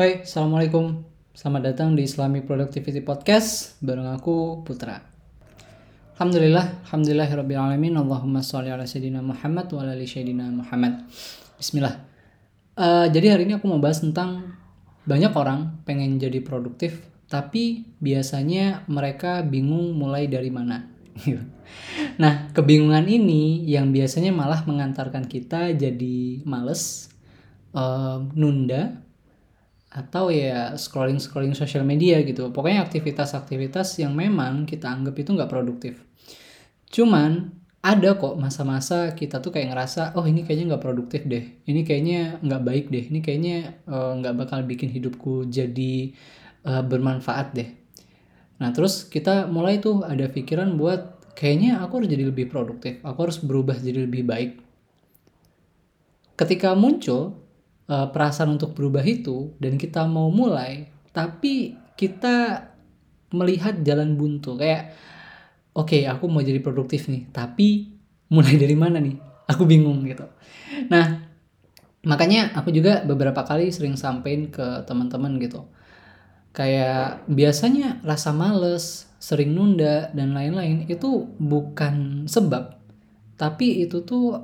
Hai, Assalamualaikum. Selamat datang di Islamic Productivity Podcast bareng aku, Putra. Alhamdulillahirrabbilalamin. Allahumma sholli ala sayyidina Muhammad wa ala ali sayyidina Muhammad. Bismillah. Jadi hari ini aku mau bahas tentang banyak orang pengen jadi produktif, tapi biasanya mereka bingung mulai dari mana. Nah, kebingungan ini yang biasanya malah mengantarkan kita jadi males, nunda, atau ya scrolling sosial media gitu. Pokoknya aktivitas-aktivitas yang memang kita anggap itu nggak produktif. Cuman ada kok masa-masa kita tuh kayak ngerasa, oh ini kayaknya nggak produktif deh, ini kayaknya nggak baik deh, ini kayaknya nggak bakal bikin hidupku jadi bermanfaat deh. Nah terus kita mulai tuh ada pikiran buat kayaknya aku harus jadi lebih produktif, aku harus berubah jadi lebih baik. Ketika muncul perasaan untuk berubah itu dan kita mau mulai, tapi kita melihat jalan buntu kayak oke, aku mau jadi produktif nih, tapi mulai dari mana nih, aku bingung gitu. Nah makanya aku juga beberapa kali sering sampein ke teman-teman gitu, kayak biasanya rasa males, sering nunda dan lain-lain itu bukan sebab, tapi itu tuh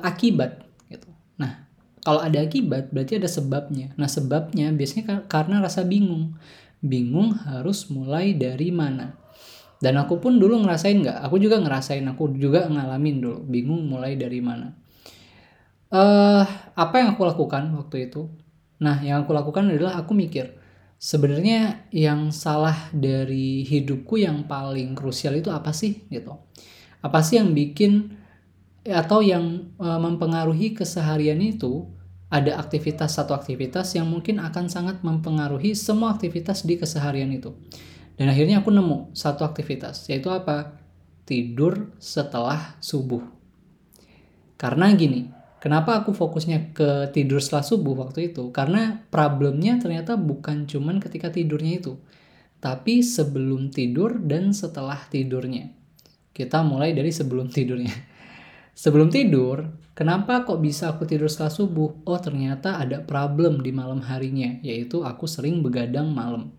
akibat gitu. Nah kalau ada akibat, berarti ada sebabnya. Nah, sebabnya biasanya karena rasa bingung. Bingung harus mulai dari mana. Dan aku pun dulu ngerasain nggak? Aku juga ngalamin dulu. Bingung mulai dari mana. Apa yang aku lakukan waktu itu? Nah, yang aku lakukan adalah aku mikir. Sebenarnya yang salah dari hidupku yang paling krusial itu apa sih? Gitu. Apa sih yang bikin atau yang mempengaruhi keseharian itu? Ada satu aktivitas yang mungkin akan sangat mempengaruhi semua aktivitas di keseharian itu. Dan akhirnya aku nemu satu aktivitas, yaitu apa? Tidur setelah subuh. Karena gini, kenapa aku fokusnya ke tidur setelah subuh waktu itu? Karena problemnya ternyata bukan cuman ketika tidurnya itu, tapi sebelum tidur dan setelah tidurnya. Kita mulai dari sebelum tidurnya. Sebelum tidur, kenapa kok bisa aku tidur setelah subuh? Oh ternyata ada problem di malam harinya, yaitu aku sering begadang malam.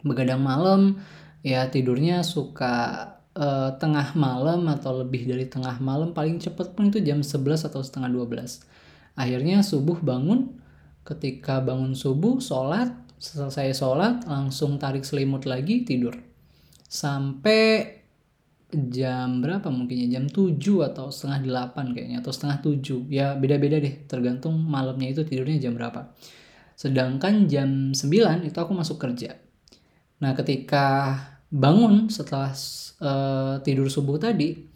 Begadang malam, ya tidurnya suka tengah malam atau lebih dari tengah malam, paling cepat pun itu jam 11 atau setengah 12. Akhirnya subuh bangun, ketika bangun subuh, sholat, selesai sholat, langsung tarik selimut lagi, tidur. Sampai jam berapa mungkinnya, jam 7 atau setengah 8 kayaknya, atau setengah 7, ya beda-beda deh, tergantung malamnya itu tidurnya jam berapa. Sedangkan jam 9 itu aku masuk kerja. Nah ketika bangun setelah tidur subuh tadi,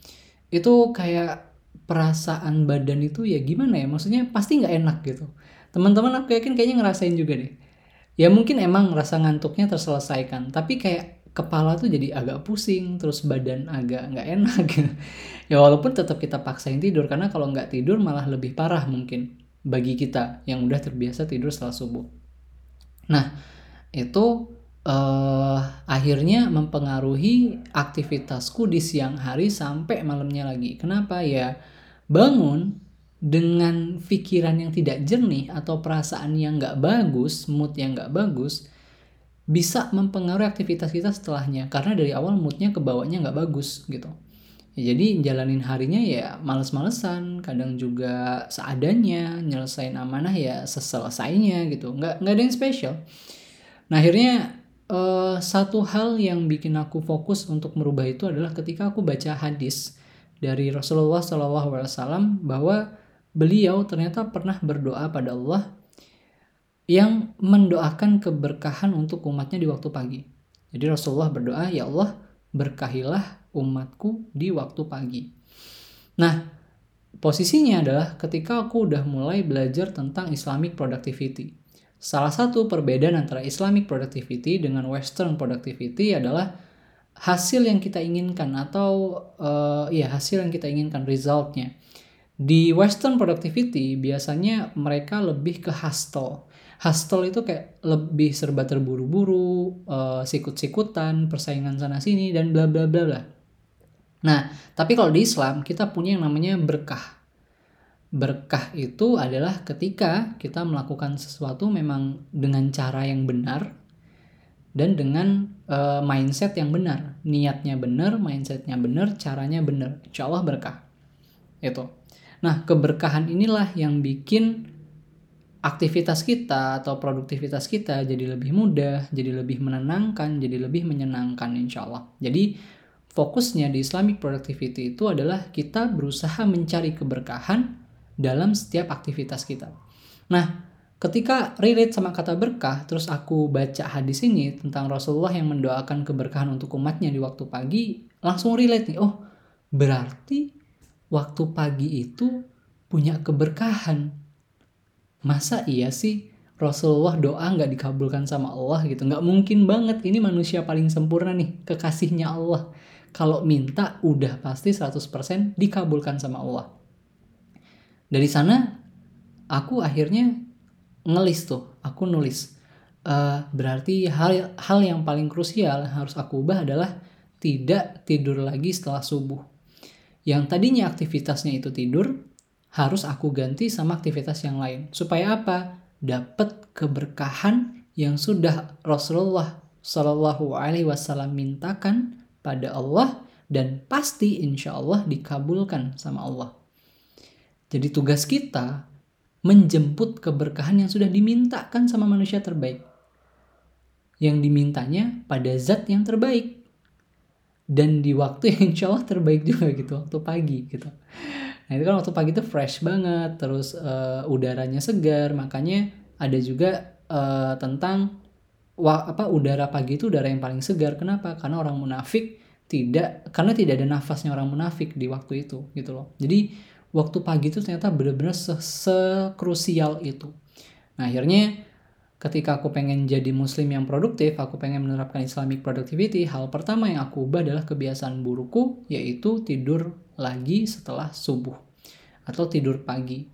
itu kayak perasaan badan itu ya gimana ya, maksudnya pasti gak enak gitu. Teman-teman aku yakin kayaknya ngerasain juga deh. Ya mungkin emang rasa ngantuknya terselesaikan, tapi kayak kepala tuh jadi agak pusing, terus badan agak nggak enak. Ya walaupun tetap kita paksain tidur, karena kalau nggak tidur malah lebih parah mungkin bagi kita yang udah terbiasa tidur setelah subuh. Nah itu akhirnya mempengaruhi aktivitasku di siang hari sampai malamnya lagi. Kenapa ya? Bangun dengan pikiran yang tidak jernih atau perasaan yang nggak bagus, mood yang nggak bagus, bisa mempengaruhi aktivitas kita setelahnya, karena dari awal moodnya kebawanya nggak bagus gitu. Ya, jadi jalanin harinya ya males-malesan, kadang juga seadanya, nyelesain amanah ya seselesainya gitu, nggak ada yang spesial. Nah akhirnya satu hal yang bikin aku fokus untuk merubah itu adalah ketika aku baca hadis dari Rasulullah SAW, bahwa beliau ternyata pernah berdoa pada Allah yang mendoakan keberkahan untuk umatnya di waktu pagi. Jadi Rasulullah berdoa, ya Allah berkahilah umatku di waktu pagi. Nah, posisinya adalah ketika aku udah mulai belajar tentang Islamic Productivity. Salah satu perbedaan antara Islamic Productivity dengan Western Productivity adalah hasil yang kita inginkan, atau hasil yang kita inginkan, resultnya. Di Western Productivity biasanya mereka lebih ke hustle. Hustle itu kayak lebih serba terburu-buru, sikut-sikutan, persaingan sana-sini, dan bla bla bla bla. Nah, tapi kalau di Islam, kita punya yang namanya berkah. Berkah itu adalah ketika kita melakukan sesuatu memang dengan cara yang benar dan dengan mindset yang benar. Niatnya benar, mindsetnya benar, caranya benar. Insya Allah berkah. Itu. Nah, keberkahan inilah yang bikin aktivitas kita atau produktivitas kita jadi lebih mudah, jadi lebih menenangkan, jadi lebih menyenangkan insya Allah. Jadi fokusnya di Islamic Productivity itu adalah kita berusaha mencari keberkahan dalam setiap aktivitas kita. Nah, ketika relate sama kata berkah, terus aku baca hadis ini tentang Rasulullah yang mendoakan keberkahan untuk umatnya di waktu pagi, langsung relate nih. Oh, berarti waktu pagi itu punya keberkahan. Masa iya sih Rasulullah doa nggak dikabulkan sama Allah gitu? Nggak mungkin banget, ini manusia paling sempurna nih, kekasihnya Allah. Kalau minta udah pasti 100% dikabulkan sama Allah. Dari sana, aku akhirnya ngelis tuh, aku nulis. Berarti hal yang paling krusial yang harus aku ubah adalah tidak tidur lagi setelah subuh. Yang tadinya aktivitasnya itu tidur, harus aku ganti sama aktivitas yang lain. Supaya apa? Dapat keberkahan yang sudah Rasulullah SAW mintakan pada Allah dan pasti insya Allah dikabulkan sama Allah. Jadi tugas kita menjemput keberkahan yang sudah dimintakan sama manusia terbaik. Yang dimintanya pada zat yang terbaik. Dan di waktu yang insya Allah terbaik juga gitu, waktu pagi gitu. Nah itu kan waktu pagi itu fresh banget, terus udaranya segar, makanya ada juga tentang udara pagi itu udara yang paling segar. Kenapa? Karena orang munafik tidak ada nafasnya orang munafik di waktu itu gitu loh. Jadi waktu pagi itu ternyata benar-benar sekrusial itu. Nah akhirnya ketika aku pengen jadi muslim yang produktif, aku pengen menerapkan Islamic Productivity, hal pertama yang aku ubah adalah kebiasaan burukku, yaitu tidur lagi setelah subuh atau tidur pagi.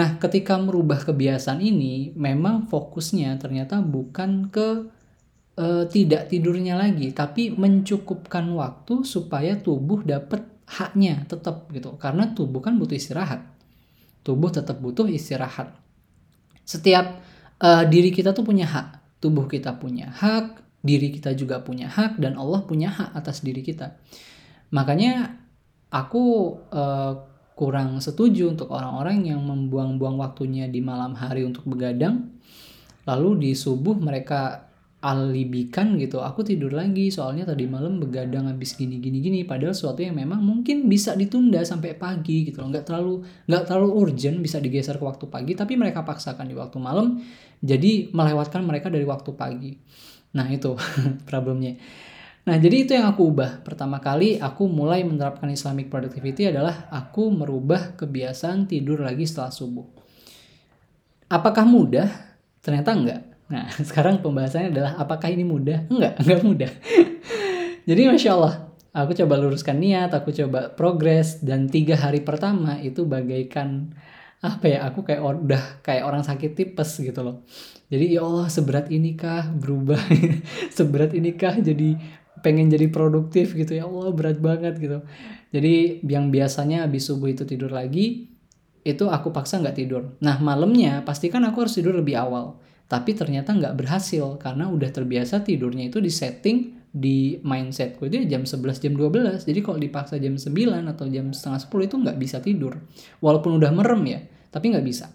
Nah ketika merubah kebiasaan ini, memang fokusnya ternyata bukan ke tidak tidurnya lagi, tapi mencukupkan waktu supaya tubuh dapat haknya tetap gitu, karena tubuh kan butuh istirahat. Tubuh tetap butuh istirahat. Setiap diri kita tuh punya hak. Tubuh kita punya hak, diri kita juga punya hak, dan Allah punya hak atas diri kita. Makanya aku kurang setuju untuk orang-orang yang membuang-buang waktunya di malam hari untuk begadang, lalu di subuh mereka alibikan gitu, aku tidur lagi soalnya tadi malam begadang habis gini, padahal sesuatu yang memang mungkin bisa ditunda sampai pagi gitu loh, nggak terlalu urgent, bisa digeser ke waktu pagi, tapi mereka paksakan di waktu malam, jadi melewatkan mereka dari waktu pagi. Nah itu problemnya. Nah jadi itu yang aku ubah. Pertama kali aku mulai menerapkan Islamic Productivity adalah aku merubah kebiasaan tidur lagi setelah subuh. Apakah mudah? Ternyata enggak. Nah, sekarang pembahasannya adalah apakah ini mudah? Enggak mudah. Jadi Masya Allah, aku coba luruskan niat, aku coba progres, dan 3 hari pertama itu bagaikan, aku kayak orang sakit tipes gitu loh. Jadi ya Allah, seberat inikah berubah? Seberat inikah jadi pengen jadi produktif gitu? Ya Allah, berat banget gitu. Jadi yang biasanya habis subuh itu tidur lagi, itu aku paksa nggak tidur. Nah, malamnya pastikan aku harus tidur lebih awal. Tapi ternyata nggak berhasil karena udah terbiasa tidurnya itu di setting di mindsetku itu jam 11, jam 12. Jadi kalau dipaksa jam 9 atau jam 9:30 itu nggak bisa tidur. Walaupun udah merem ya, tapi nggak bisa.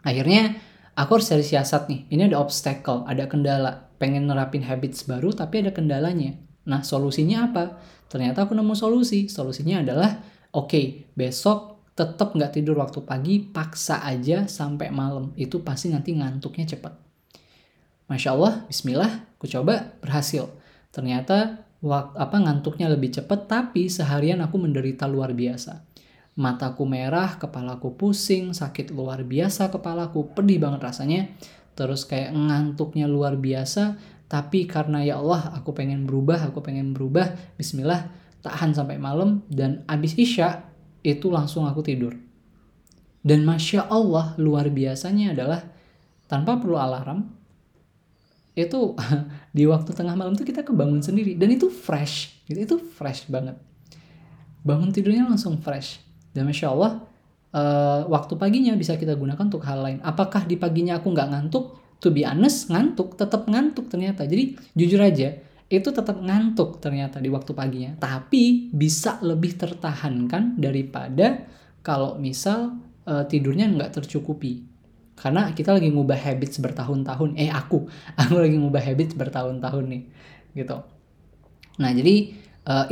Akhirnya aku harus cari siasat nih. Ini ada obstacle, ada kendala. Pengen nerapin habits baru tapi ada kendalanya. Nah solusinya apa? Ternyata aku nemu solusi. Solusinya adalah besok tetap nggak tidur waktu pagi, paksa aja sampai malam. Itu pasti nanti ngantuknya cepat. Masya Allah, bismillah, aku coba, berhasil. Ternyata ngantuknya lebih cepat, tapi seharian aku menderita luar biasa. Mataku merah, kepalaku pusing, sakit luar biasa kepalaku, pedih banget rasanya. Terus kayak ngantuknya luar biasa, tapi karena ya Allah, aku pengen berubah, bismillah, tahan sampai malam, dan abis Isya, itu langsung aku tidur. Dan Masya Allah luar biasanya adalah tanpa perlu alarm, itu di waktu tengah malam itu kita kebangun sendiri. Dan itu fresh, itu fresh banget. Bangun tidurnya langsung fresh. Dan Masya Allah waktu paginya bisa kita gunakan untuk hal lain. Apakah di paginya aku nggak ngantuk? To be honest, tetap ngantuk ternyata. Jadi jujur aja, itu tetap ngantuk ternyata di waktu paginya. Tapi bisa lebih tertahankan daripada kalau misal tidurnya nggak tercukupi. Karena kita lagi ngubah habits bertahun-tahun. Aku lagi ngubah habits bertahun-tahun nih, gitu. Nah, jadi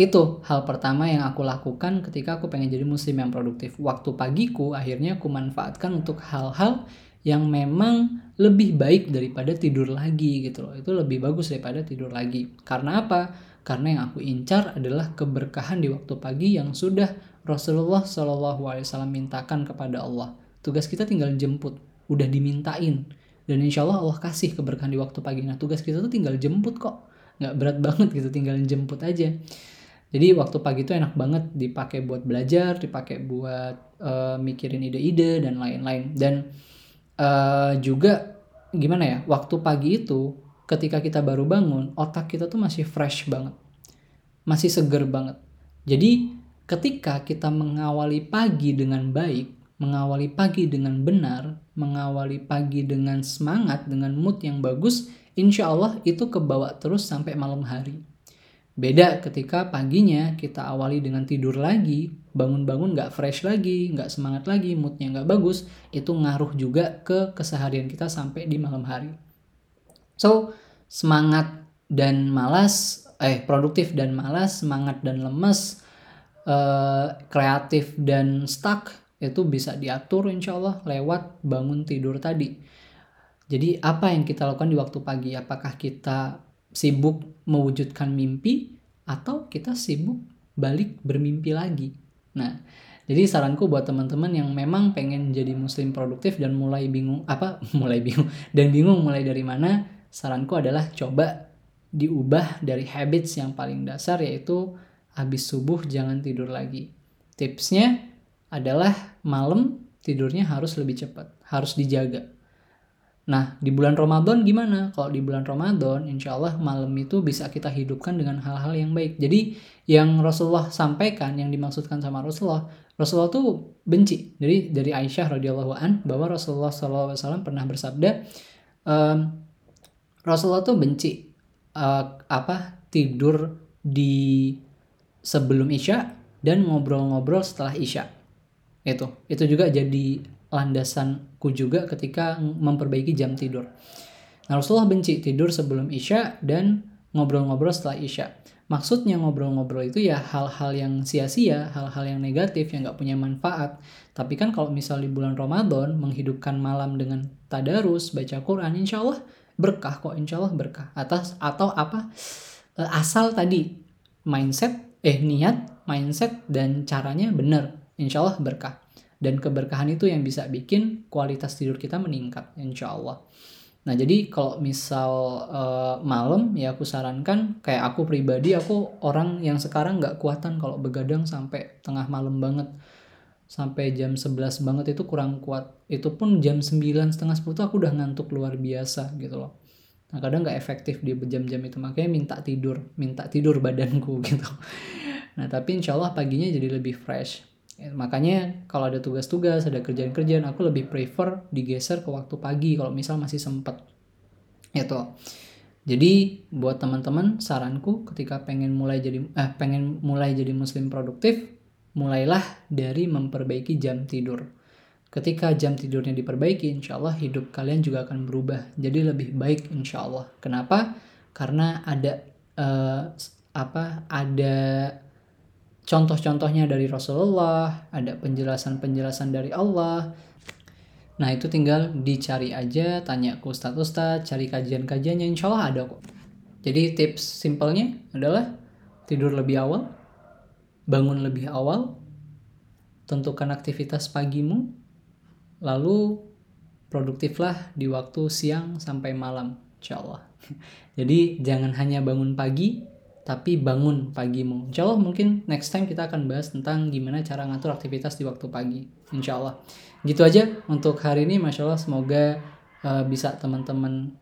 itu hal pertama yang aku lakukan ketika aku pengen jadi muslim yang produktif. Waktu pagiku akhirnya aku manfaatkan untuk hal-hal yang memang lebih baik daripada tidur lagi gitu loh. Itu lebih bagus daripada tidur lagi. Karena apa? Karena yang aku incar adalah keberkahan di waktu pagi yang sudah Rasulullah SAW mintakan kepada Allah. Tugas kita tinggal jemput. Udah dimintain. Dan insya Allah kasih keberkahan di waktu pagi. Nah, tugas kita tuh tinggal jemput kok. Nggak berat banget gitu, tinggal jemput aja. Jadi waktu pagi itu enak banget dipakai buat belajar, dipakai buat mikirin ide-ide dan lain-lain. Dan juga gimana ya, waktu pagi itu ketika kita baru bangun, otak kita tuh masih fresh banget, masih seger banget. Jadi ketika kita mengawali pagi dengan baik, mengawali pagi dengan benar, mengawali pagi dengan semangat, dengan mood yang bagus, insya Allah itu kebawa terus sampai malam hari. Beda ketika paginya kita awali dengan tidur lagi, bangun-bangun gak fresh lagi, gak semangat lagi, moodnya gak bagus, itu ngaruh juga ke keseharian kita sampai di malam hari. So, semangat dan malas, produktif dan malas, semangat dan lemes, kreatif dan stuck, itu bisa diatur insya Allah lewat bangun tidur tadi. Jadi apa yang kita lakukan di waktu pagi? Apakah kita sibuk mewujudkan mimpi atau kita sibuk balik bermimpi lagi? Nah, jadi saranku buat teman-teman yang memang pengen jadi muslim produktif dan mulai bingung dari mana, saranku adalah coba diubah dari habits yang paling dasar, yaitu habis subuh jangan tidur lagi. Tipsnya adalah malam tidurnya harus lebih cepat, harus dijaga. Nah, di bulan Ramadan gimana? Kalau di bulan Ramadan, insya Allah malam itu bisa kita hidupkan dengan hal-hal yang baik. Jadi, yang Rasulullah sampaikan, yang dimaksudkan sama Rasulullah tuh benci. Jadi, dari Aisyah radhiyallahu anha bahwa Rasulullah SAW pernah bersabda, Rasulullah tuh benci tidur di sebelum Isya dan ngobrol-ngobrol setelah Isya. Itu juga jadi landasanku juga ketika memperbaiki jam tidur. Nah, Rasulullah benci tidur sebelum Isya dan ngobrol-ngobrol setelah Isya. Maksudnya ngobrol-ngobrol itu ya hal-hal yang sia-sia, hal-hal yang negatif, yang gak punya manfaat. Tapi kan kalau misal di bulan Ramadan menghidupkan malam dengan tadarus, baca Quran, insya Allah berkah kok, insya Allah berkah. Asal tadi niat, mindset dan caranya benar, insya Allah berkah. Dan keberkahan itu yang bisa bikin kualitas tidur kita meningkat, insya Allah. Nah, jadi kalau misal malam, ya aku sarankan, kayak aku pribadi, aku orang yang sekarang gak kuatan kalau begadang sampai tengah malam banget. Sampai jam 11 banget itu kurang kuat. Itu pun jam 9, setengah 10 aku udah ngantuk luar biasa gitu loh. Nah, kadang gak efektif di jam-jam itu. Makanya minta tidur badanku gitu. Nah, tapi insya Allah paginya jadi lebih fresh. Makanya kalau ada tugas-tugas, ada kerjaan-kerjaan, aku lebih prefer digeser ke waktu pagi kalau misal masih sempat gitu. Jadi buat teman-teman, saranku ketika pengen mulai jadi muslim produktif, mulailah dari memperbaiki jam tidur. Ketika jam tidurnya diperbaiki, insya Allah hidup kalian juga akan berubah jadi lebih baik, insya Allah. Kenapa? Karena ada contoh-contohnya dari Rasulullah, ada penjelasan-penjelasan dari Allah. Nah, itu tinggal dicari aja, tanya ke ustaz-ustaz, cari kajian-kajiannya, insya Allah ada kok. Jadi tips simpelnya adalah tidur lebih awal, bangun lebih awal, tentukan aktivitas pagimu, lalu produktiflah di waktu siang sampai malam, insya Allah. Jadi jangan hanya bangun pagi, tapi bangun pagimu. Insya Allah mungkin next time kita akan bahas tentang gimana cara ngatur aktivitas di waktu pagi. Insya Allah. Gitu aja untuk hari ini. Masya Allah, semoga bisa teman-teman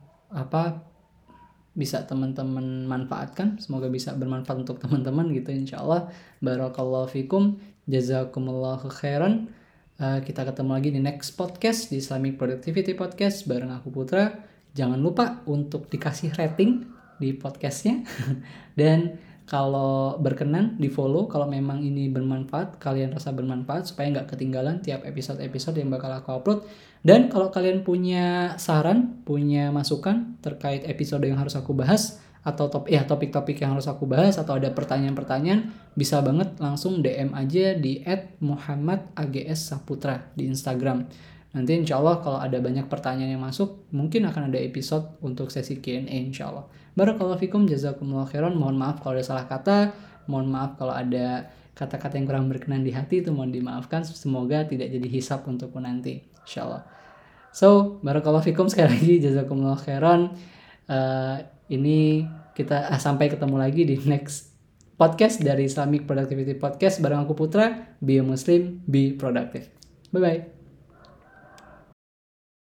manfaatkan. Semoga bisa bermanfaat untuk teman-teman gitu. Insya Allah. Barakallahu fikum. Jazakumullahu khairan. Kita ketemu lagi di next podcast, di Islamic Productivity Podcast bareng aku Putra. Jangan lupa untuk dikasih rating di podcastnya. Dan kalau berkenan di follow, kalau memang ini bermanfaat, kalian rasa bermanfaat, supaya nggak ketinggalan tiap episode-episode yang bakal aku upload. Dan kalau kalian punya saran, punya masukan terkait episode yang harus aku bahas, atau topik-topik yang harus aku bahas, atau ada pertanyaan-pertanyaan, bisa banget langsung DM aja di @muhammadagsaputra di Instagram. Nanti insya Allah kalau ada banyak pertanyaan yang masuk, mungkin akan ada episode untuk sesi Q&A insya Allah. Barakallahu fikum, jazakumullah khairan. Mohon maaf kalau ada salah kata, mohon maaf kalau ada kata-kata yang kurang berkenan di hati, itu mohon dimaafkan. Semoga tidak jadi hisab untukku nanti insya Allah. So, barakallahu fikum sekali lagi, jazakumullah khairan. Ini kita sampai ketemu lagi di next podcast dari Islamic Productivity Podcast bareng aku Putra. Be a Muslim, be productive. Bye-bye.